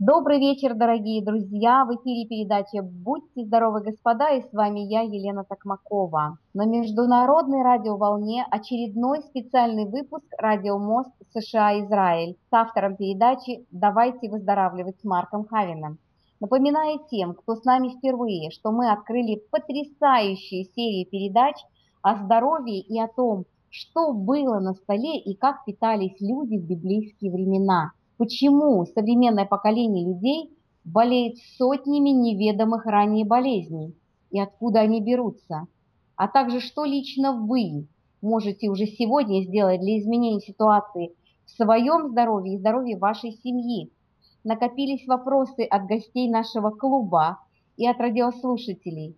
Добрый вечер, дорогие друзья! В эфире передача «Будьте здоровы, господа!» и с вами я, Елена Токмакова. На международной радиоволне очередной специальный выпуск «Радиомост США-Израиль» с автором передачи «Давайте выздоравливать» с Марком Хавином. Напоминаю тем, кто с нами впервые, что мы открыли потрясающую серию передач о здоровье и о том, что было на столе и как питались люди в библейские времена. Почему современное поколение людей болеет сотнями неведомых ранее болезней и откуда они берутся, а также что лично вы можете уже сегодня сделать для изменения ситуации в своем здоровье и здоровье вашей семьи. Накопились вопросы от гостей нашего клуба и от радиослушателей.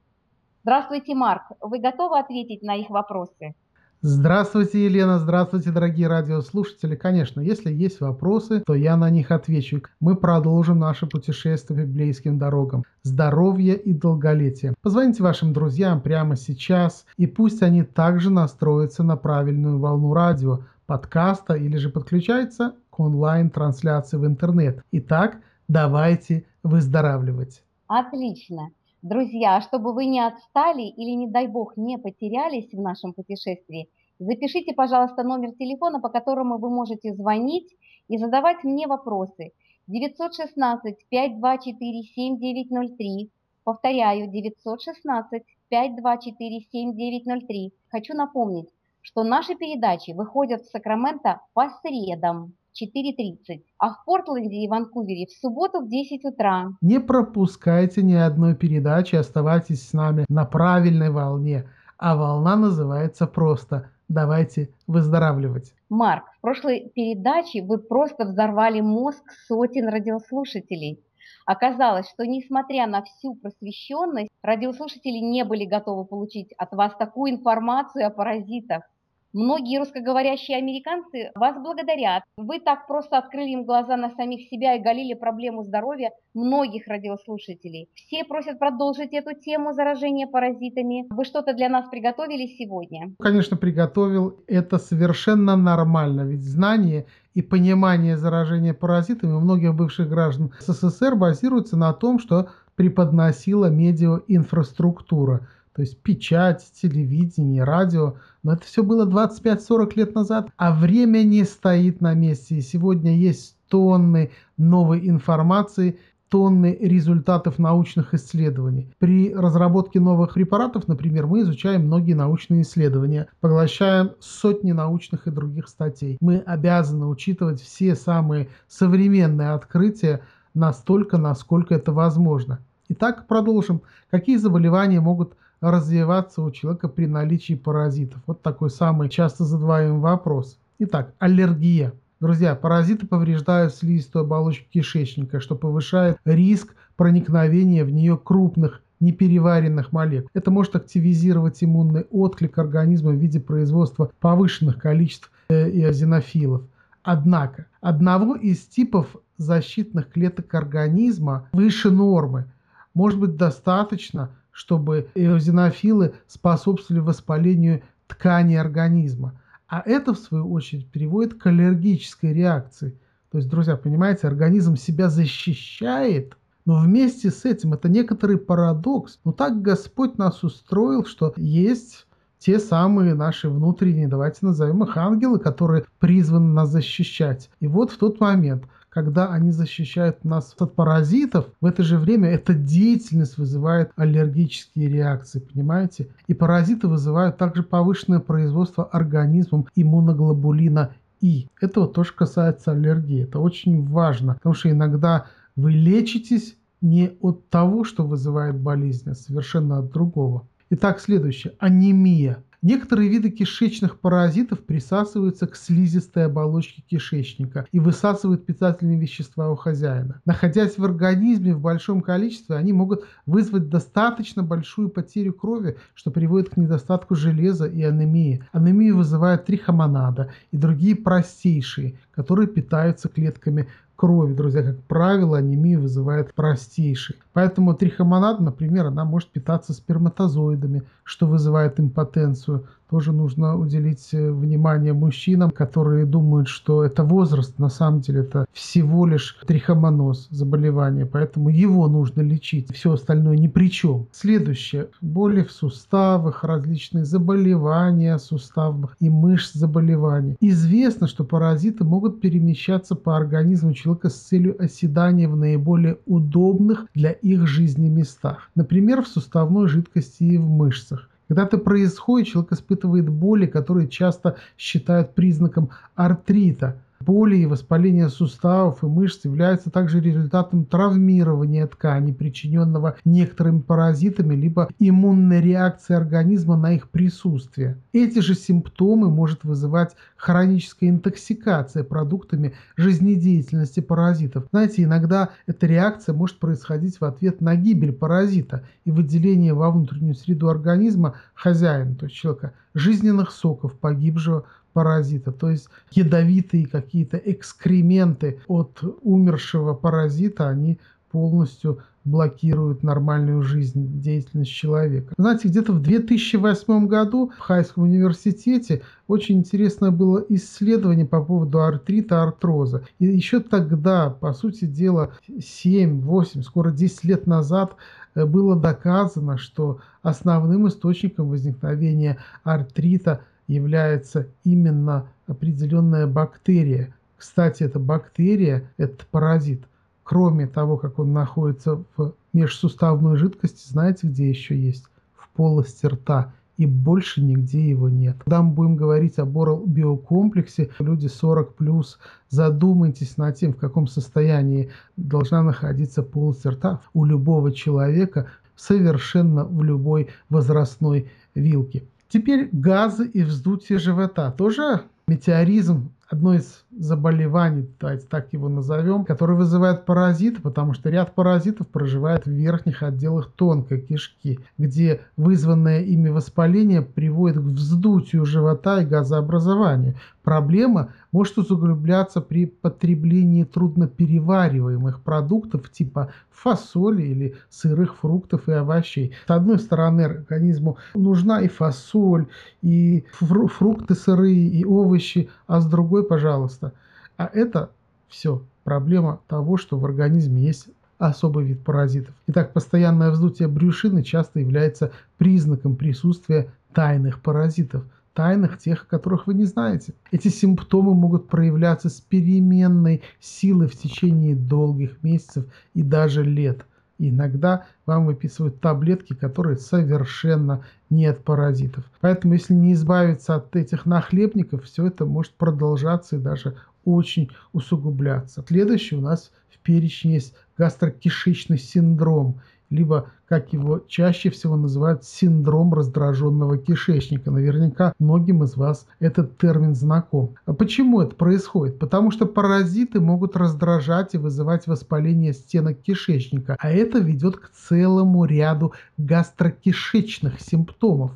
Здравствуйте, Марк, вы готовы ответить на их вопросы? Здравствуйте, Елена, здравствуйте, дорогие радиослушатели. Конечно, если есть вопросы, то я на них отвечу. Мы продолжим наше путешествие по библейским дорогам. Здоровье и долголетие. Позвоните вашим друзьям прямо сейчас, и пусть они также настроятся на правильную волну радио, подкаста или же подключаются к онлайн-трансляции в интернет. Итак, давайте выздоравливать. Отлично. Друзья, чтобы вы не отстали или, не дай бог, не потерялись в нашем путешествии, запишите, пожалуйста, номер телефона, по которому вы можете звонить и задавать мне вопросы. 916-524-7903. Повторяю, 916-524-7903. Хочу напомнить, что наши передачи выходят в Сакраменто по средам. 4:30, а в Портленде и Ванкувере в субботу в 10 утра. Не пропускайте ни одной передачи, оставайтесь с нами на правильной волне. А волна называется просто «Давайте выздоравливать». Марк, в прошлой передаче вы просто взорвали мозг сотен радиослушателей. Оказалось, что несмотря на всю просвещенность, радиослушатели не были готовы получить от вас такую информацию о паразитах. Многие русскоговорящие американцы вас благодарят. Вы так просто открыли им глаза на самих себя и галили проблему здоровья многих радиослушателей. Все просят продолжить эту тему заражения паразитами. Вы что-то для нас приготовили сегодня? Конечно, приготовил. Это совершенно нормально, ведь знание и понимание заражения паразитами у многих бывших граждан СССР базируется на том, что преподносила медиаинфраструктура. То есть печать, телевидение, радио. Но это все было 25-40 лет назад. А время не стоит на месте. И сегодня есть тонны новой информации, тонны результатов научных исследований. При разработке новых препаратов, например, мы изучаем многие научные исследования, поглощаем сотни научных и других статей. Мы обязаны учитывать все самые современные открытия настолько, насколько это возможно. Итак, продолжим. Какие заболевания могут развиваться у человека при наличии паразитов? Вот такой самый часто задаваемый вопрос. Итак, аллергия. Друзья, паразиты повреждают слизистую оболочку кишечника, что повышает риск проникновения в нее крупных непереваренных молекул. Это может активизировать иммунный отклик организма в виде производства повышенных количеств эозинофилов. Однако, одного из типов защитных клеток организма выше нормы может быть достаточно, чтобы эозинофилы способствовали воспалению тканей организма. А это, в свою очередь, приводит к аллергической реакции. То есть, друзья, понимаете, организм себя защищает, но вместе с этим это некоторый парадокс. Но так Господь нас устроил, что есть те самые наши внутренние, давайте назовем их ангелы, которые призваны нас защищать. И вот в тот момент, когда они защищают нас от паразитов, в это же время эта деятельность вызывает аллергические реакции, понимаете? И паразиты вызывают также повышенное производство организмом иммуноглобулина И. Этого тоже касается аллергии. Это очень важно, потому что иногда вы лечитесь не от того, что вызывает болезнь, а совершенно от другого. Итак, следующее. Анемия. Некоторые виды кишечных паразитов присасываются к слизистой оболочке кишечника и высасывают питательные вещества у хозяина. Находясь в организме в большом количестве, они могут вызвать достаточно большую потерю крови, что приводит к недостатку железа и анемии. Анемию вызывает трихомонада и другие простейшие, которые питаются клетками крови. Друзья, как правило, анемию вызывает простейшие. Поэтому трихомонада, например, она может питаться сперматозоидами, что вызывает импотенцию. Тоже нужно уделить внимание мужчинам, которые думают, что это возраст. На самом деле это всего лишь трихомоноз, заболевание, поэтому его нужно лечить. Все остальное ни при чем. Следующее. Боли в суставах, различные заболевания суставных и мышц заболеваний. Известно, что паразиты могут перемещаться по организму человека с целью оседания в наиболее удобных для их жизни местах. Например, в суставной жидкости и в мышцах. Когда это происходит, человек испытывает боли, которые часто считают признаком артрита. Боли и воспаление суставов и мышц являются также результатом травмирования тканей, причиненного некоторыми паразитами, либо иммунной реакции организма на их присутствие. Эти же симптомы может вызывать хроническая интоксикация продуктами жизнедеятельности паразитов. Знаете, иногда эта реакция может происходить в ответ на гибель паразита и выделение во внутреннюю среду организма хозяина, то есть человека, жизненных соков погибшего паразита, то есть ядовитые какие-то экскременты от умершего паразита, они полностью блокируют нормальную жизнь, деятельность человека. Знаете, где-то в 2008 году в Хайском университете очень интересное было исследование по поводу артрита, артроза. И еще тогда, по сути дела, 7, 8, скоро 10 лет назад было доказано, что основным источником возникновения артрита является именно определенная бактерия. Кстати, эта бактерия, этот паразит, кроме того, как он находится в межсуставной жидкости, знаете, где еще есть? В полости рта. И больше нигде его нет. Когда мы будем говорить об Oral Biocomplex, люди 40+, задумайтесь над тем, в каком состоянии должна находиться полость рта у любого человека, совершенно в любой возрастной вилке. Теперь газы и вздутие живота. Тоже метеоризм, одно из заболеваний, давайте так его назовем, которое вызывает паразиты, потому что ряд паразитов проживает в верхних отделах тонкой кишки, где вызванное ими воспаление приводит к вздутию живота и газообразованию. Проблема может усугубляться при потреблении трудноперевариваемых продуктов типа фасоли или сырых фруктов и овощей. С одной стороны, организму нужна и фасоль, и фрукты сырые, и овощи, а с другой, пожалуйста. А это все проблема того, что в организме есть особый вид паразитов. Итак, постоянное вздутие брюшины часто является признаком присутствия тайных паразитов. Тайных, тех, которых вы не знаете. Эти симптомы могут проявляться с переменной силой в течение долгих месяцев и даже лет. Иногда вам выписывают таблетки, которые совершенно не от паразитов. Поэтому, если не избавиться от этих нахлебников, все это может продолжаться и даже очень усугубляться. Следующий у нас в перечне есть гастрокишечный синдром, либо, как его чаще всего называют, синдром раздраженного кишечника. Наверняка многим из вас этот термин знаком. А почему это происходит? Потому что паразиты могут раздражать и вызывать воспаление стенок кишечника, а это ведет к целому ряду гастрокишечных симптомов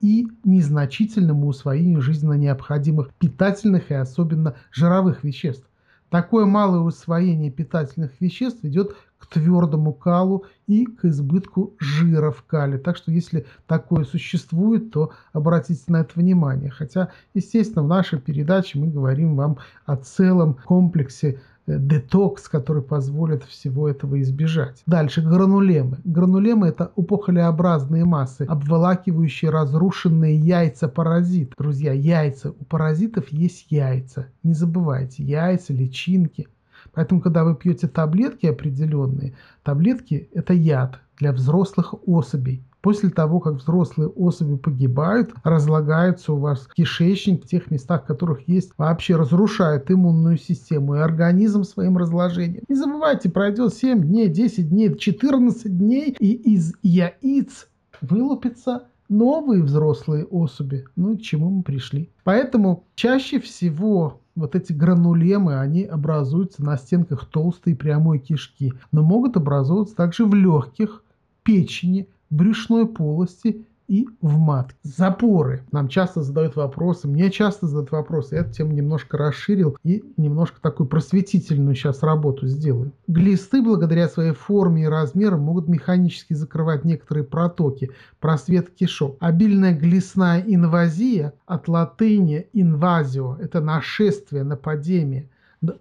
и незначительному усвоению жизненно необходимых питательных и особенно жировых веществ. Такое малое усвоение питательных веществ ведет к твердому калу и к избытку жира в кале. Так что если такое существует, то обратите на это внимание. Хотя, естественно, в нашей передаче мы говорим вам о целом комплексе детокс, который позволит всего этого избежать. Дальше гранулемы. Гранулемы – это опухолеобразные массы, обволакивающие разрушенные яйца паразит. Друзья, яйца. У паразитов есть яйца. Не забывайте, яйца, личинки. Поэтому, когда вы пьете таблетки определенные, таблетки – это яд для взрослых особей. После того, как взрослые особи погибают, разлагаются у вас кишечник в тех местах, в которых есть, вообще разрушают иммунную систему и организм своим разложением. Не забывайте, пройдет 7 дней, 10 дней, 14 дней, и из яиц вылупятся новые взрослые особи. Ну и к чему мы пришли. Поэтому чаще всего вот эти гранулемы, они образуются на стенках толстой и прямой кишки, но могут образовываться также в легких, печени, брюшной полости и в матке. Запоры. Нам часто задают вопросы, мне часто задают вопросы. Я эту тему немножко расширил и немножко такую просветительную сейчас работу сделаю. Глисты, благодаря своей форме и размерам, могут механически закрывать некоторые протоки, просвет кишок. Обильная глистная инвазия, от латыни «invasio» — это нашествие, нападение.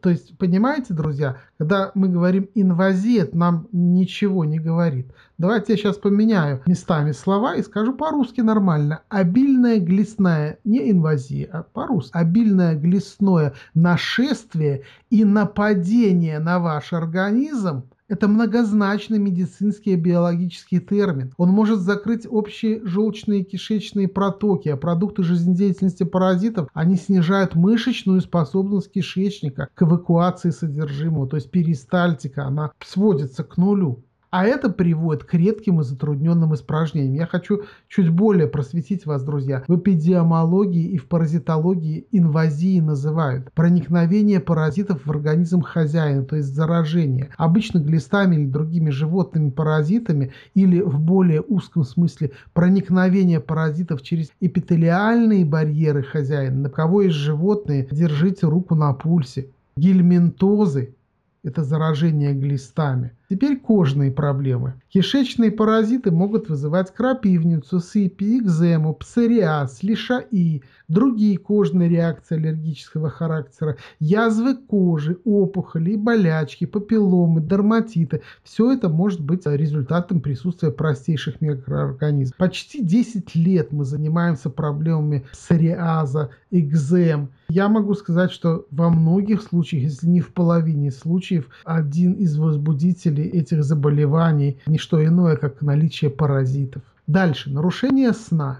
То есть, понимаете, друзья, когда мы говорим «инвазия», это нам ничего не говорит. Давайте я сейчас поменяю местами слова и скажу по-русски нормально. Обильное глистное, не инвазия, а по-русски. Обильное глистное нашествие и нападение на ваш организм — это многозначный медицинский биологический термин. Он может закрыть общие желчные и кишечные протоки, а продукты жизнедеятельности паразитов, они снижают мышечную способность кишечника к эвакуации содержимого, то есть перистальтика, она сводится к нулю. А это приводит к редким и затрудненным испражнениям. Я хочу чуть более просветить вас, друзья. В эпидемиологии и в паразитологии инвазии называют проникновение паразитов в организм хозяина, то есть заражение. Обычно глистами или другими животными паразитами, или в более узком смысле проникновение паразитов через эпителиальные барьеры хозяина. На кого есть животные, держите руку на пульсе. Гельминтозы — это заражение глистами. Теперь кожные проблемы. Кишечные паразиты могут вызывать крапивницу, сыпи, экзему, псориаз, лишаи, другие кожные реакции аллергического характера, язвы кожи, опухоли, болячки, папилломы, дерматиты. Все это может быть результатом присутствия простейших микроорганизмов. Почти 10 лет мы занимаемся проблемами псориаза, экзем. Я могу сказать, что во многих случаях, если не в половине случаев, один из возбудителей этих заболеваний не что иное, как наличие паразитов. Дальше. Нарушение сна.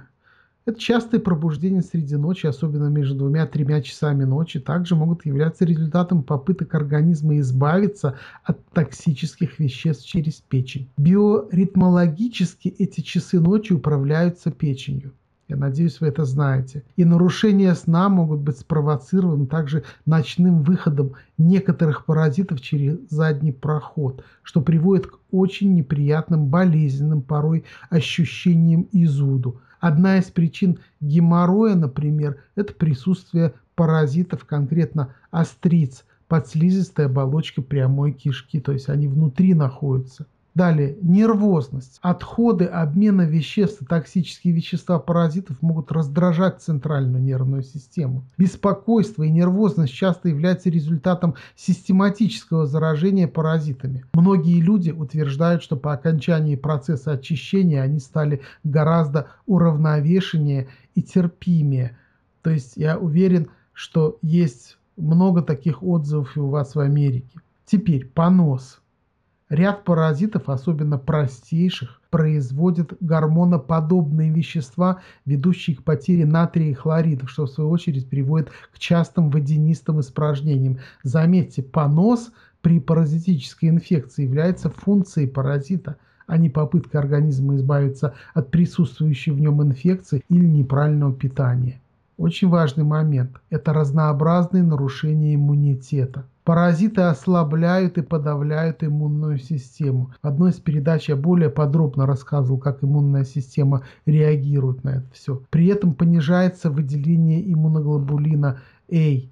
Это частые пробуждения среди ночи, особенно между 2-3 часами ночи, также могут являться результатом попыток организма избавиться от токсических веществ через печень. Биоритмологически эти часы ночи управляются печенью. Я надеюсь, вы это знаете. И нарушения сна могут быть спровоцированы также ночным выходом некоторых паразитов через задний проход, что приводит к очень неприятным, болезненным порой ощущениям и зуду. Одна из причин геморроя, например, это присутствие паразитов, конкретно остриц, подслизистой оболочки прямой кишки, то есть они внутри находятся. Далее, нервозность. Отходы обмена веществ и токсические вещества паразитов могут раздражать центральную нервную систему. Беспокойство и нервозность часто являются результатом систематического заражения паразитами. Многие люди утверждают, что по окончании процесса очищения они стали гораздо уравновешеннее и терпимее. То есть я уверен, что есть много таких отзывов и у вас в Америке. Теперь понос. Ряд паразитов, особенно простейших, производят гормоноподобные вещества, ведущие к потере натрия и хлоридов, что в свою очередь приводит к частым водянистым испражнениям. Заметьте, понос при паразитической инфекции является функцией паразита, а не попыткой организма избавиться от присутствующей в нем инфекции или неправильного питания. Очень важный момент – это разнообразные нарушения иммунитета. Паразиты ослабляют и подавляют иммунную систему. В одной из передач я более подробно рассказывал, как иммунная система реагирует на это все. При этом понижается выделение иммуноглобулина А.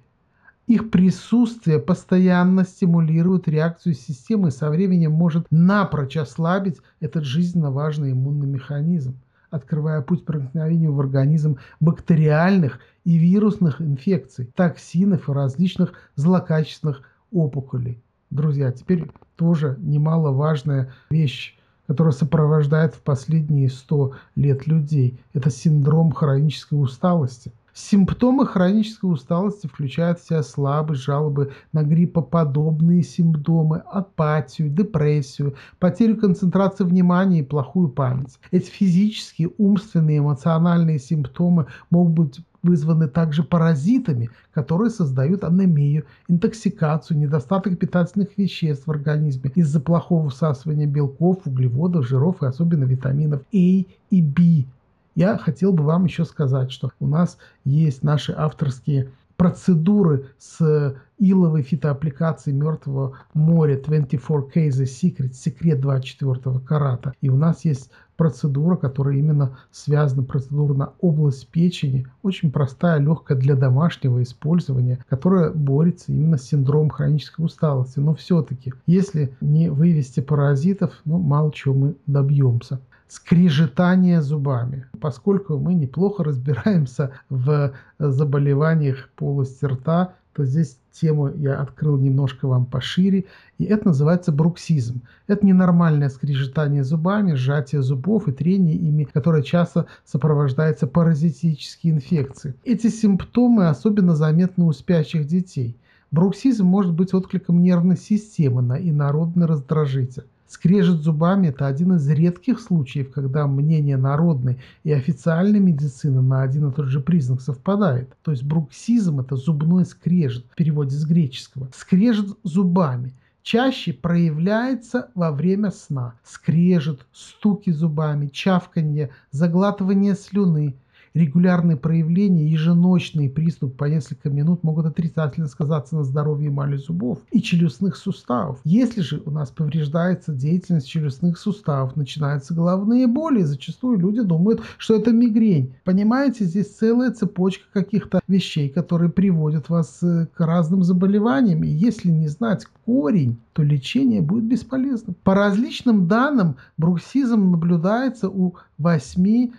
Их присутствие постоянно стимулирует реакцию системы и со временем может напрочь ослабить этот жизненно важный иммунный механизм, открывая путь проникновению в организм бактериальных и вирусных инфекций, токсинов и различных злокачественных опухолей. Друзья, теперь тоже немаловажная вещь, которая сопровождает в последние 100 лет людей. Это синдром хронической усталости. Симптомы хронической усталости включают в себя слабость, жалобы на гриппоподобные симптомы, апатию, депрессию, потерю концентрации внимания и плохую память. Эти физические, умственные, эмоциональные симптомы могут быть вызваны также паразитами, которые создают анемию, интоксикацию, недостаток питательных веществ в организме из-за плохого всасывания белков, углеводов, жиров и особенно витаминов А и В. Я хотел бы вам еще сказать, что у нас есть наши авторские процедуры с иловой фитоаппликации мертвого моря 24K The Secret, секрет 24 карата. И у нас есть процедура, которая именно связана, процедура на область печени, очень простая, легкая для домашнего использования, которая борется именно с синдромом хронической усталости. Но все-таки, если не вывести паразитов, мало чего мы добьемся. Скрежетание зубами. Поскольку мы неплохо разбираемся в заболеваниях полости рта, то здесь тему я открыл немножко вам пошире. И это называется бруксизм. Это ненормальное скрежетание зубами, сжатие зубов и трение ими, которое часто сопровождается паразитической инфекцией. Эти симптомы особенно заметны у спящих детей. Бруксизм может быть откликом нервной системы на инородный раздражитель. Скрежет зубами – это один из редких случаев, когда мнение народной и официальной медицины на один и тот же признак совпадает. То есть бруксизм – это зубной скрежет, в переводе с греческого. Скрежет зубами чаще проявляется во время сна. Скрежет, стуки зубами, чавканье, заглатывание слюны. Регулярные проявления, еженочный приступ по несколько минут могут отрицательно сказаться на здоровье эмали зубов и челюстных суставов. Если же у нас повреждается деятельность челюстных суставов, начинаются головные боли, и зачастую люди думают, что это мигрень. Понимаете, здесь целая цепочка каких-то вещей, которые приводят вас к разным заболеваниям. И если не знать корень, то лечение будет бесполезным. По различным данным, бруксизм наблюдается у 8-31%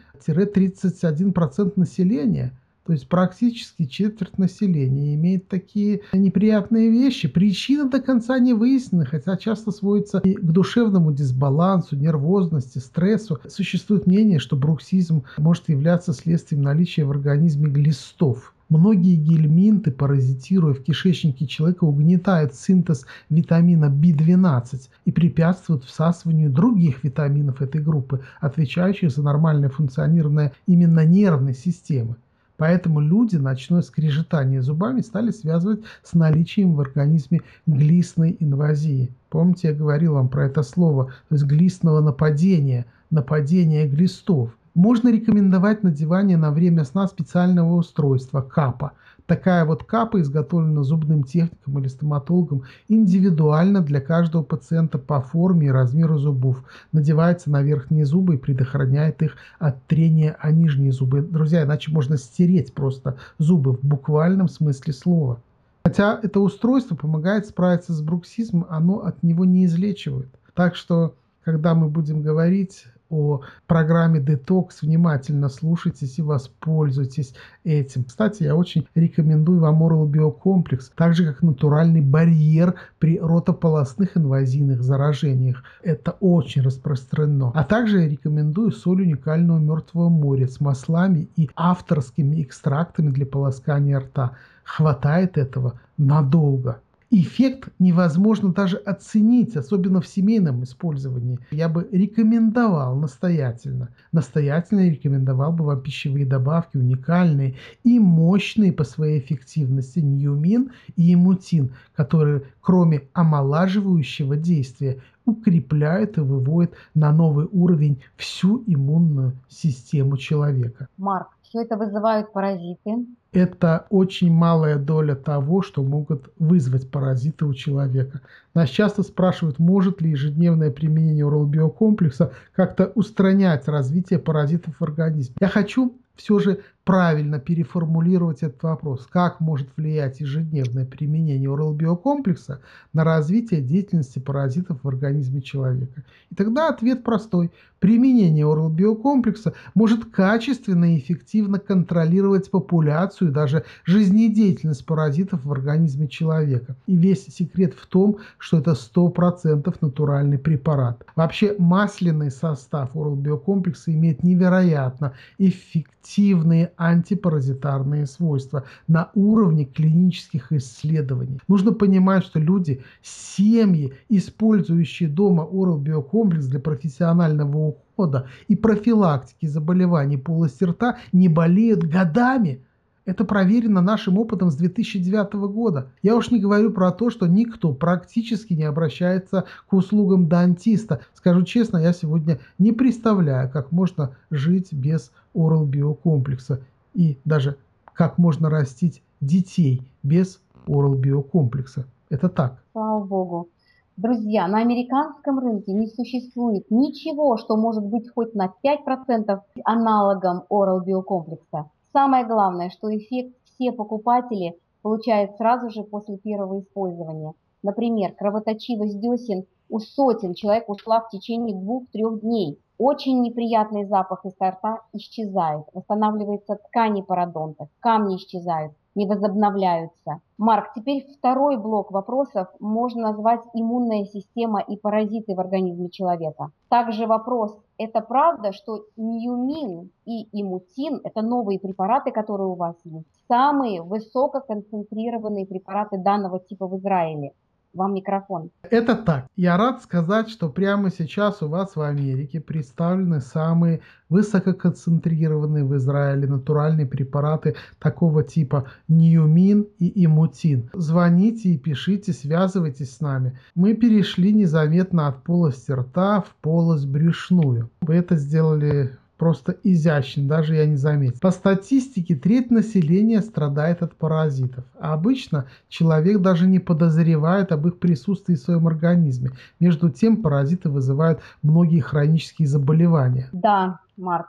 населения, то есть практически четверть населения имеет такие неприятные вещи. Причина до конца не выяснена, хотя часто сводится и к душевному дисбалансу, нервозности, стрессу. Существует мнение, что бруксизм может являться следствием наличия в организме глистов. Многие гельминты, паразитируя в кишечнике человека, угнетают синтез витамина B12 и препятствуют всасыванию других витаминов этой группы, отвечающих за нормальное функционирование именно нервной системы. Поэтому люди ночное скрежетание зубами стали связывать с наличием в организме глистной инвазии. Помните, я говорил вам про это слово, то есть глистного нападения, нападения глистов. Можно рекомендовать надевание на время сна специального устройства капа. Такая вот капа изготовлена зубным техником или стоматологом индивидуально для каждого пациента по форме и размеру зубов. Надевается на верхние зубы и предохраняет их от трения о нижние зубы. Друзья, иначе можно стереть просто зубы в буквальном смысле слова. Хотя это устройство помогает справиться с бруксизмом, оно от него не излечивает. Так что, когда мы будем говорить о программе детокс, внимательно слушайтесь и воспользуйтесь этим. Кстати, я очень рекомендую вам Oral Biocomplex, так же как натуральный барьер при ротополостных инвазийных заражениях. Это очень распространено. А также я рекомендую соль уникального мертвого моря с маслами и авторскими экстрактами для полоскания рта. Хватает этого надолго. Эффект невозможно даже оценить, особенно в семейном использовании. Я бы рекомендовал настоятельно рекомендовал бы вам пищевые добавки, уникальные и мощные по своей эффективности Newmin и Immutin, которые, кроме омолаживающего действия, укрепляют и выводят на новый уровень всю иммунную систему человека. Марк, все это вызывают паразиты? Это очень малая доля того, что могут вызвать паразиты у человека. Нас часто спрашивают, может ли ежедневное применение Oral Biocomplex как-то устранять развитие паразитов в организме. Я хочу все же правильно переформулировать этот вопрос. Как может влиять ежедневное применение Oral Biocomplex на развитие деятельности паразитов в организме человека? И тогда ответ простой. Применение Oral Biocomplex может качественно и эффективно контролировать популяцию и даже жизнедеятельность паразитов в организме человека. И весь секрет в том, что это 100% натуральный препарат. Вообще масляный состав Oral Biocomplex имеет невероятно эффективные антипаразитарные свойства на уровне клинических исследований. Нужно понимать, что люди, семьи, использующие дома Oral Biocomplex для профессионального ухода и профилактики заболеваний полости рта, не болеют годами. Это проверено нашим опытом с 2009 года. Я уж не говорю про то, что никто практически не обращается к услугам дантиста. Скажу честно, я сегодня не представляю, как можно жить без Oral Biocomplex и даже как можно растить детей без Oral Biocomplex. Это так. Слава Богу. Друзья, на американском рынке не существует ничего, что может быть хоть на 5% аналогом Oral Biocomplex. Самое главное, что эффект все покупатели получают сразу же после первого использования. Например, кровоточивость десен у сотен человек ушла в течение 2-3 дней. Очень неприятный запах изо рта исчезает, восстанавливаются ткани пародонта, камни исчезают, не возобновляются. Марк, теперь второй блок вопросов можно назвать иммунная система и паразиты в организме человека. Также вопрос, это правда, что Newmin и Immutin, это новые препараты, которые у вас есть, самые высококонцентрированные препараты данного типа в Израиле. Вам микрофон. Это так. Я рад сказать, что прямо сейчас у вас в Америке представлены самые высококонцентрированные в Израиле натуральные препараты такого типа Newmin и Immutin. Звоните и пишите, связывайтесь с нами. Мы перешли незаметно от полости рта в полость брюшную. Вы это сделали просто изящен, даже я не заметил. По статистике, треть населения страдает от паразитов, а обычно человек даже не подозревает об их присутствии в своем организме. Между тем, паразиты вызывают многие хронические заболевания. Да, Марк,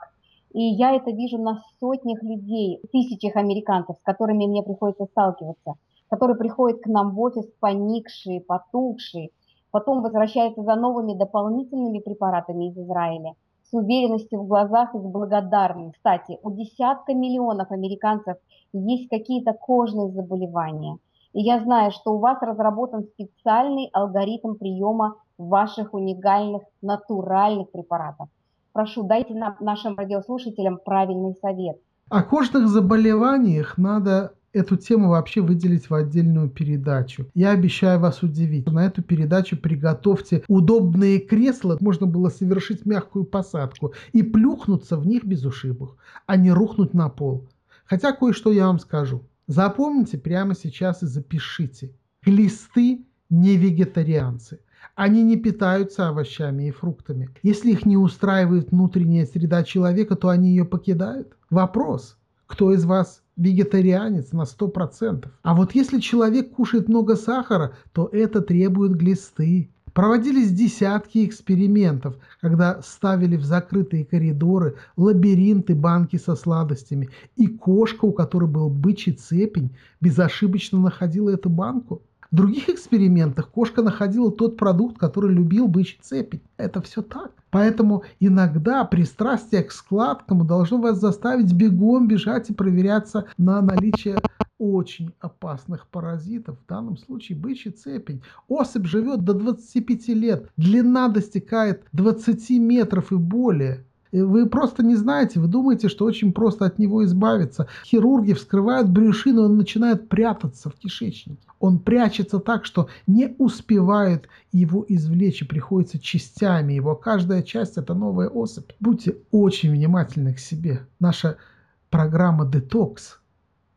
и я это вижу на сотнях людей, тысячах американцев, с которыми мне приходится сталкиваться, которые приходят к нам в офис поникшие, потухшие, потом возвращаются за новыми дополнительными препаратами из Израиля, с уверенностью в глазах и с благодарностью. Кстати, у десятка миллионов американцев есть какие-то кожные заболевания. И я знаю, что у вас разработан специальный алгоритм приема ваших уникальных натуральных препаратов. Прошу, дайте нам, нашим радиослушателям, правильный совет. О кожных заболеваниях надо эту тему вообще выделить в отдельную передачу. Я обещаю вас удивить. На эту передачу приготовьте удобные кресла, можно было совершить мягкую посадку и плюхнуться в них без ушибов, а не рухнуть на пол. Хотя кое-что я вам скажу. Запомните прямо сейчас и запишите. Глисты не вегетарианцы. Они не питаются овощами и фруктами. Если их не устраивает внутренняя среда человека, то они ее покидают. Вопрос, кто из вас вегетарианец на 100%. А вот если человек кушает много сахара, то это требует глисты. Проводились десятки экспериментов, когда ставили в закрытые коридоры, лабиринты, банки со сладостями, и кошка, у которой был бычий цепень, безошибочно находила эту банку. В других экспериментах кошка находила тот продукт, который любил бычий цепень. Это все так. Поэтому иногда пристрастие к складкам должно вас заставить бегом бежать и проверяться на наличие очень опасных паразитов. В данном случае бычий цепень. Особь живет до 25 лет. Длина достигает 20 метров и более. Вы просто не знаете, вы думаете, что очень просто от него избавиться. Хирурги вскрывают брюшину, он начинает прятаться в кишечнике. Он прячется так, что не успевают его извлечь, и приходится частями его. Каждая часть – это новая особь. Будьте очень внимательны к себе. Наша программа «Детокс».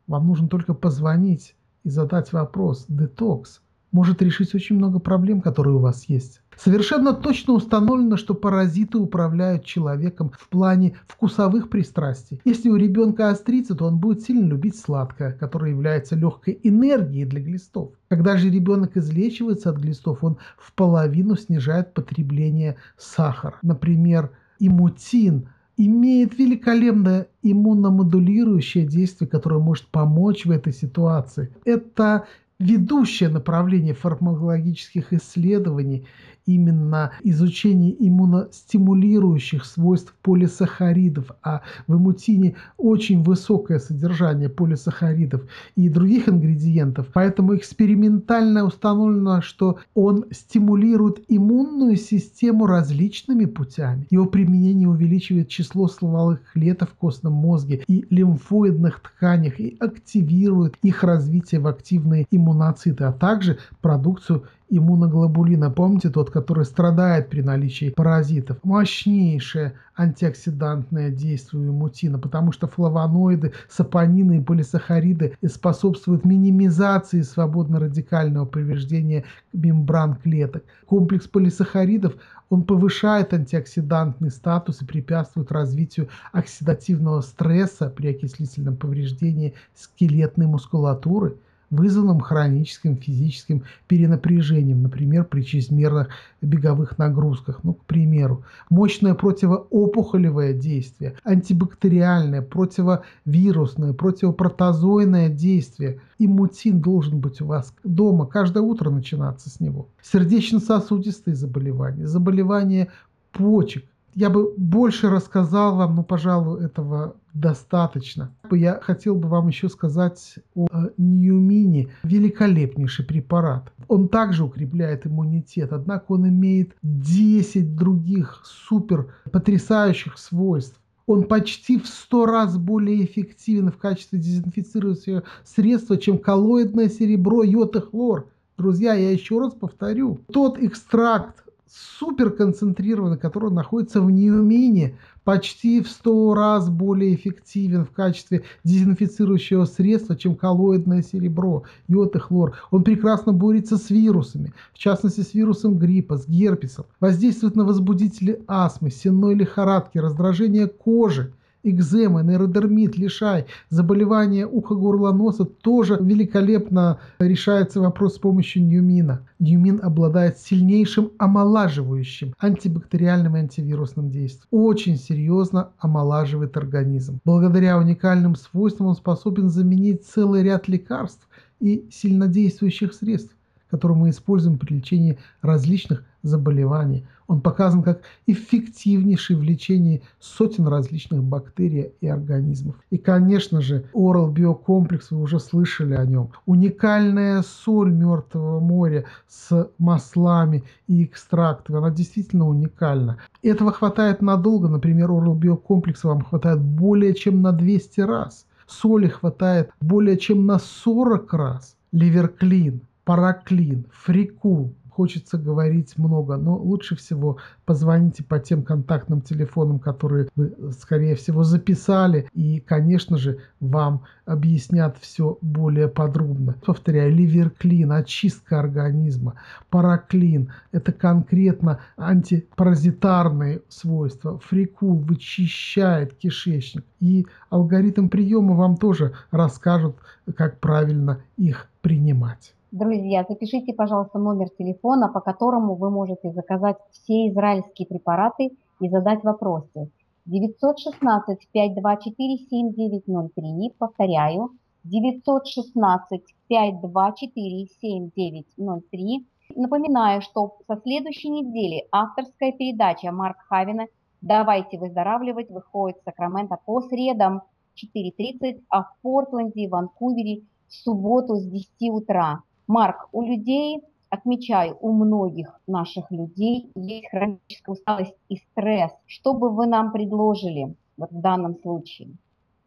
Вам нужно только позвонить и задать вопрос «Детокс» может решить очень много проблем, которые у вас есть. Совершенно точно установлено, что паразиты управляют человеком в плане вкусовых пристрастий. Если у ребенка острица, то он будет сильно любить сладкое, которое является легкой энергией для глистов. Когда же ребенок излечивается от глистов, он в половину снижает потребление сахара. Например, Immutin имеет великолепное иммуномодулирующее действие, которое может помочь в этой ситуации. Это ведущее направление фармакологических исследований, именно изучение иммуностимулирующих свойств полисахаридов, а в Immutin очень высокое содержание полисахаридов и других ингредиентов, поэтому экспериментально установлено, что он стимулирует иммунную систему различными путями. Его применение увеличивает число стволовых клеток в костном мозге и лимфоидных тканях и активирует их развитие в активные иммуноциты, а также продукцию иммуноглобулина. Помните, тот, который страдает при наличии паразитов. Мощнейшее антиоксидантное действие Immutin, потому что флавоноиды, сапонины и полисахариды способствуют минимизации свободно-радикального повреждения мембран клеток. Комплекс полисахаридов, он повышает антиоксидантный статус и препятствует развитию оксидативного стресса при окислительном повреждении скелетной мускулатуры, вызванным хроническим физическим перенапряжением, например, при чрезмерных беговых нагрузках, ну, к примеру. Мощное противоопухолевое действие, антибактериальное, противовирусное, противопротозойное действие. Иммутин должен быть у вас дома, каждое утро начинаться с него. Сердечно-сосудистые заболевания, заболевания почек. Я бы больше рассказал вам, но, пожалуй, этого достаточно. Я хотел бы вам еще сказать о Newmin. Великолепнейший препарат. Он также укрепляет иммунитет, однако он имеет 10 других супер потрясающих свойств. Он почти в 100 раз более эффективен в качестве дезинфицирующего средства, чем коллоидное серебро, йод и хлор. Друзья, я еще раз повторю. Тот экстракт, суперконцентрированный, который находится в Newmin, почти в 100 раз более эффективен в качестве дезинфицирующего средства, чем коллоидное серебро, йод и хлор. Он прекрасно борется с вирусами, в частности с вирусом гриппа, с герпесом. Воздействует на возбудители астмы, сенной лихорадки, раздражение кожи, экзема, нейродермит, лишай, заболевания уха, горла, носа. Тоже великолепно решается вопрос с помощью Newmin. Newmin обладает сильнейшим омолаживающим, антибактериальным и антивирусным действием. Очень серьезно омолаживает организм. Благодаря уникальным свойствам он способен заменить целый ряд лекарств и сильнодействующих средств, которые мы используем при лечении различных заболеваний. Он показан как эффективнейший в лечении сотен различных бактерий и организмов. И, конечно же, Oral Biocomplex, вы уже слышали о нем. Уникальная соль Мертвого моря с маслами и экстрактами. Она действительно уникальна. Этого хватает надолго. Например, Oral Biocomplex вам хватает более чем на 200 раз. Соли хватает более чем на 40 раз. Ливерклин, параклин, фрикул. Хочется говорить много, но лучше всего позвоните по тем контактным телефонам, которые вы, скорее всего, записали. И, конечно же, вам объяснят все более подробно. Повторяю, ливерклин – очистка организма. Параклин – это конкретно антипаразитарные свойства. Фрикул вычищает кишечник. И алгоритм приема вам тоже расскажут, как правильно их принимать. Друзья, запишите, пожалуйста, номер телефона, по которому вы можете заказать все израильские препараты и задать вопросы. 916-524-7903. Повторяю, 916-524-7903. Напоминаю, что со следующей недели авторская передача Марка Хавина «Давайте выздоравливать» выходит в Сакраменто по средам 4:30, а в Портленде, Ванкувере в субботу с 10 утра. Марк, у людей, отмечаю, у многих наших людей есть хроническая усталость и стресс. Что бы вы нам предложили вот в данном случае?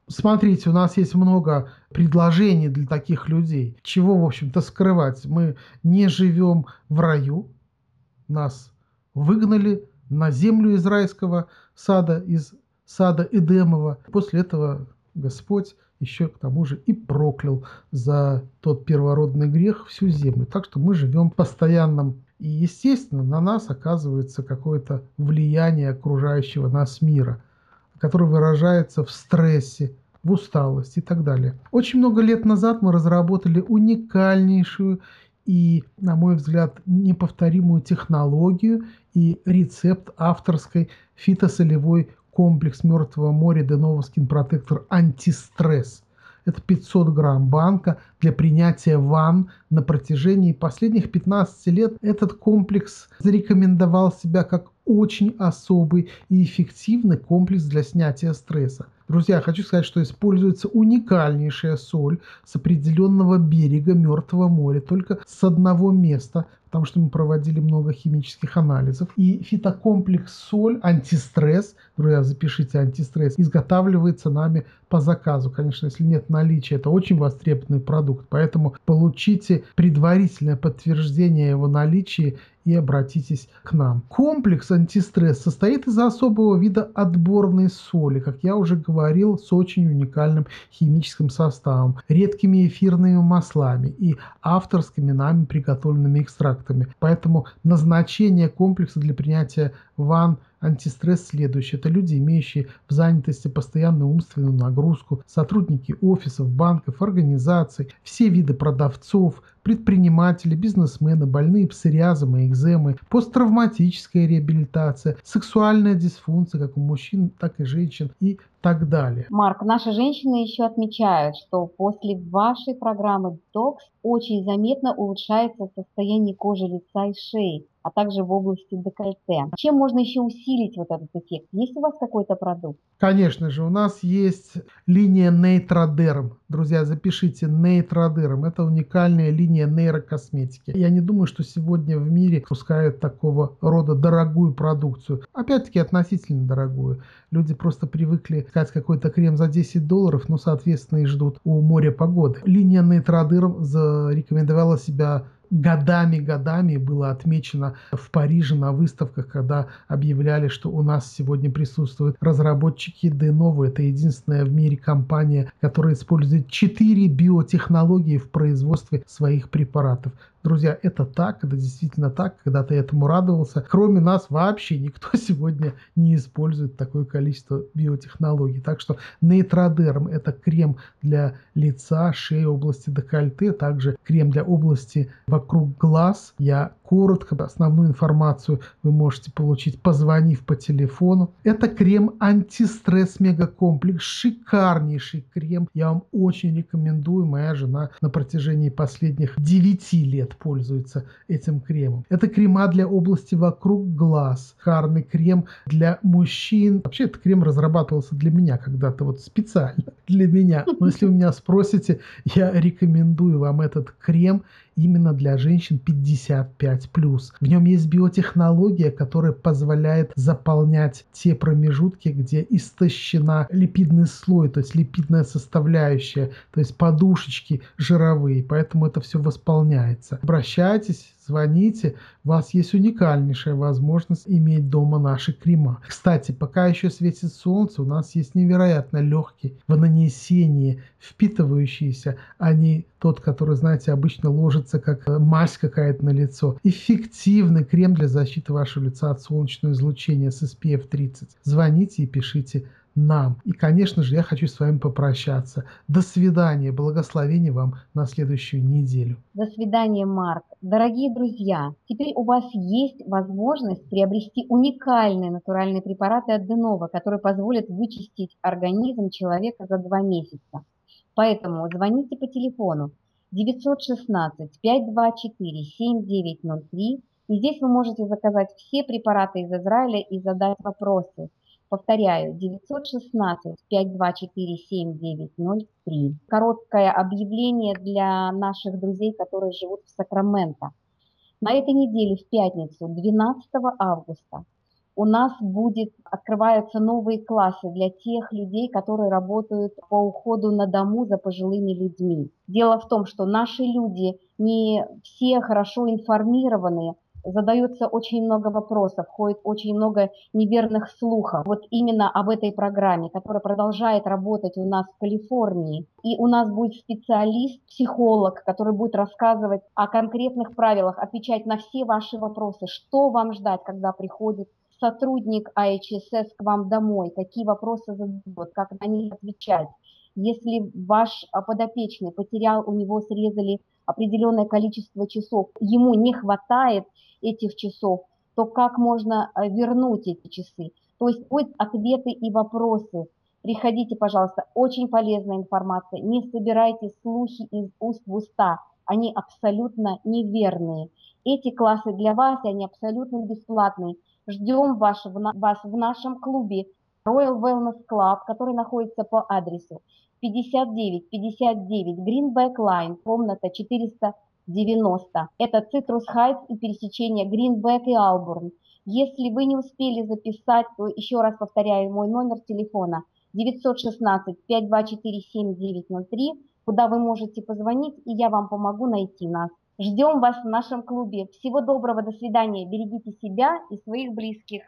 Смотрите, у нас есть много предложений для таких людей. Чего, в общем-то, скрывать? Мы не живем в раю. Нас выгнали на землю из райского сада, из сада Эдемова. После этого Господь еще к тому же и проклял за тот первородный грех всю землю. Так что мы живем в постоянном. И, естественно, на нас оказывается какое-то влияние окружающего нас мира, которое выражается в стрессе, в усталости и так далее. Очень много лет назад мы разработали уникальнейшую и, на мой взгляд, неповторимую технологию и рецепт авторской фитосолевой комплекс Мертвого моря de novo skin protector антистресс. Это 500 грамм банка для принятия ванн на протяжении последних 15 лет. Этот комплекс зарекомендовал себя как очень особый и эффективный комплекс для снятия стресса. Друзья, хочу сказать, что используется уникальнейшая соль с определенного берега Мертвого моря, только с одного места, потому что мы проводили много химических анализов. И фитокомплекс соль, антистресс, друзья, запишите антистресс, изготавливается нами по заказу. Конечно, если нет наличия, это очень востребованный продукт, поэтому получите предварительное подтверждение его наличия и обратитесь к нам. Комплекс антистресс состоит из особого вида отборной соли, как я уже говорил, с очень уникальным химическим составом, редкими эфирными маслами и авторскими нами приготовленными экстрактами. Поэтому назначение комплекса для принятия ванн Антистресс следующий. Это люди, имеющие в занятости постоянную умственную нагрузку, сотрудники офисов, банков, организаций, все виды продавцов, предприниматели, бизнесмены, больные псориазом и экземой, посттравматическая реабилитация, сексуальная дисфункция как у мужчин, так и женщин и так далее. Марк, наши женщины еще отмечают, что после вашей программы «Докс» очень заметно улучшается состояние кожи лица и шеи, а также в области декольте. Чем можно еще усилить вот этот эффект? Есть у вас какой-то продукт? Конечно же, у нас есть линия Нейтрадерм. Друзья, запишите Нейтрадерм. Это уникальная линия нейрокосметики. Я не думаю, что сегодня в мире пускают такого рода дорогую продукцию. Опять-таки, относительно дорогую. Люди просто привыкли искать какой-то крем за $10, но, соответственно, и ждут у моря погоды. Линия Нейтрадерм зарекомендовала себя годами было отмечено в Париже на выставках, когда объявляли, что у нас сегодня присутствуют разработчики de novo. Это единственная в мире компания, которая использует 4 биотехнологии в производстве своих препаратов. Друзья, это так, это действительно так, когда ты этому радовался. Кроме нас вообще никто сегодня не использует такое количество биотехнологий. Так что Нейтрадерм – это крем для лица, шеи, области декольте, также крем для области вокруг глаз. Я коротко основную информацию вы можете получить, позвонив по телефону. Это крем антистресс мегакомплекс, шикарнейший крем. Я вам очень рекомендую. Моя жена на протяжении последних 9 лет пользуется этим кремом. Это крема для области вокруг глаз. Шикарный крем для мужчин. Вообще, этот крем разрабатывался для меня когда-то, вот специально для меня. Но если вы меня спросите, я рекомендую вам этот крем именно для женщин 55+. В нем есть биотехнология, которая позволяет заполнять те промежутки, где истощена липидный слой, то есть липидная составляющая, то есть подушечки жировые, поэтому это все восполняется. Обращайтесь, звоните, у вас есть уникальнейшая возможность иметь дома наши крема. Кстати, пока еще светит солнце, у нас есть невероятно легкий в нанесении, впитывающийся, а не тот, который, знаете, обычно ложится как мазь какая-то на лицо. Эффективный крем для защиты вашего лица от солнечного излучения с SPF 30. Звоните и пишите нам. И, конечно же, я хочу с вами попрощаться. До свидания. Благословения вам на следующую неделю. До свидания, Марк. Дорогие друзья, теперь у вас есть возможность приобрести уникальные натуральные препараты от de novo, которые позволят вычистить организм человека за 2 месяца. Поэтому звоните по телефону 916-524-7903. И здесь вы можете заказать все препараты из Израиля и задать вопросы. Повторяю, 916-524-7903. Короткое объявление для наших друзей, которые живут в Сакраменто. На этой неделе, в пятницу, 12 августа, у нас открываются новые классы для тех людей, которые работают по уходу на дому за пожилыми людьми. Дело в том, что наши люди не все хорошо информированы, задается очень много вопросов, ходит очень много неверных слухов. Вот именно об этой программе, которая продолжает работать у нас в Калифорнии. И у нас будет специалист, психолог, который будет рассказывать о конкретных правилах, отвечать на все ваши вопросы, что вам ждать, когда приходит сотрудник IHSS к вам домой, какие вопросы задают, как на них отвечать. Если ваш подопечный потерял, у него срезали определенное количество часов, ему не хватает этих часов, то как можно вернуть эти часы? То есть будут ответы и вопросы. Приходите, пожалуйста, очень полезная информация. Не собирайте слухи из уст в уста, они абсолютно неверные. Эти классы для вас, они абсолютно бесплатные. Ждем вас в нашем клубе Royal Wellness Club, который находится по адресу 5959 Greenback Line, комната 490. Это Цитрус Хайтс и пересечение Гринбек и Албурн. Если вы не успели записать, то еще раз повторяю мой номер телефона 916-524-7903, куда вы можете позвонить, и я вам помогу найти нас. Ждем вас в нашем клубе. Всего доброго, до свидания. Берегите себя и своих близких.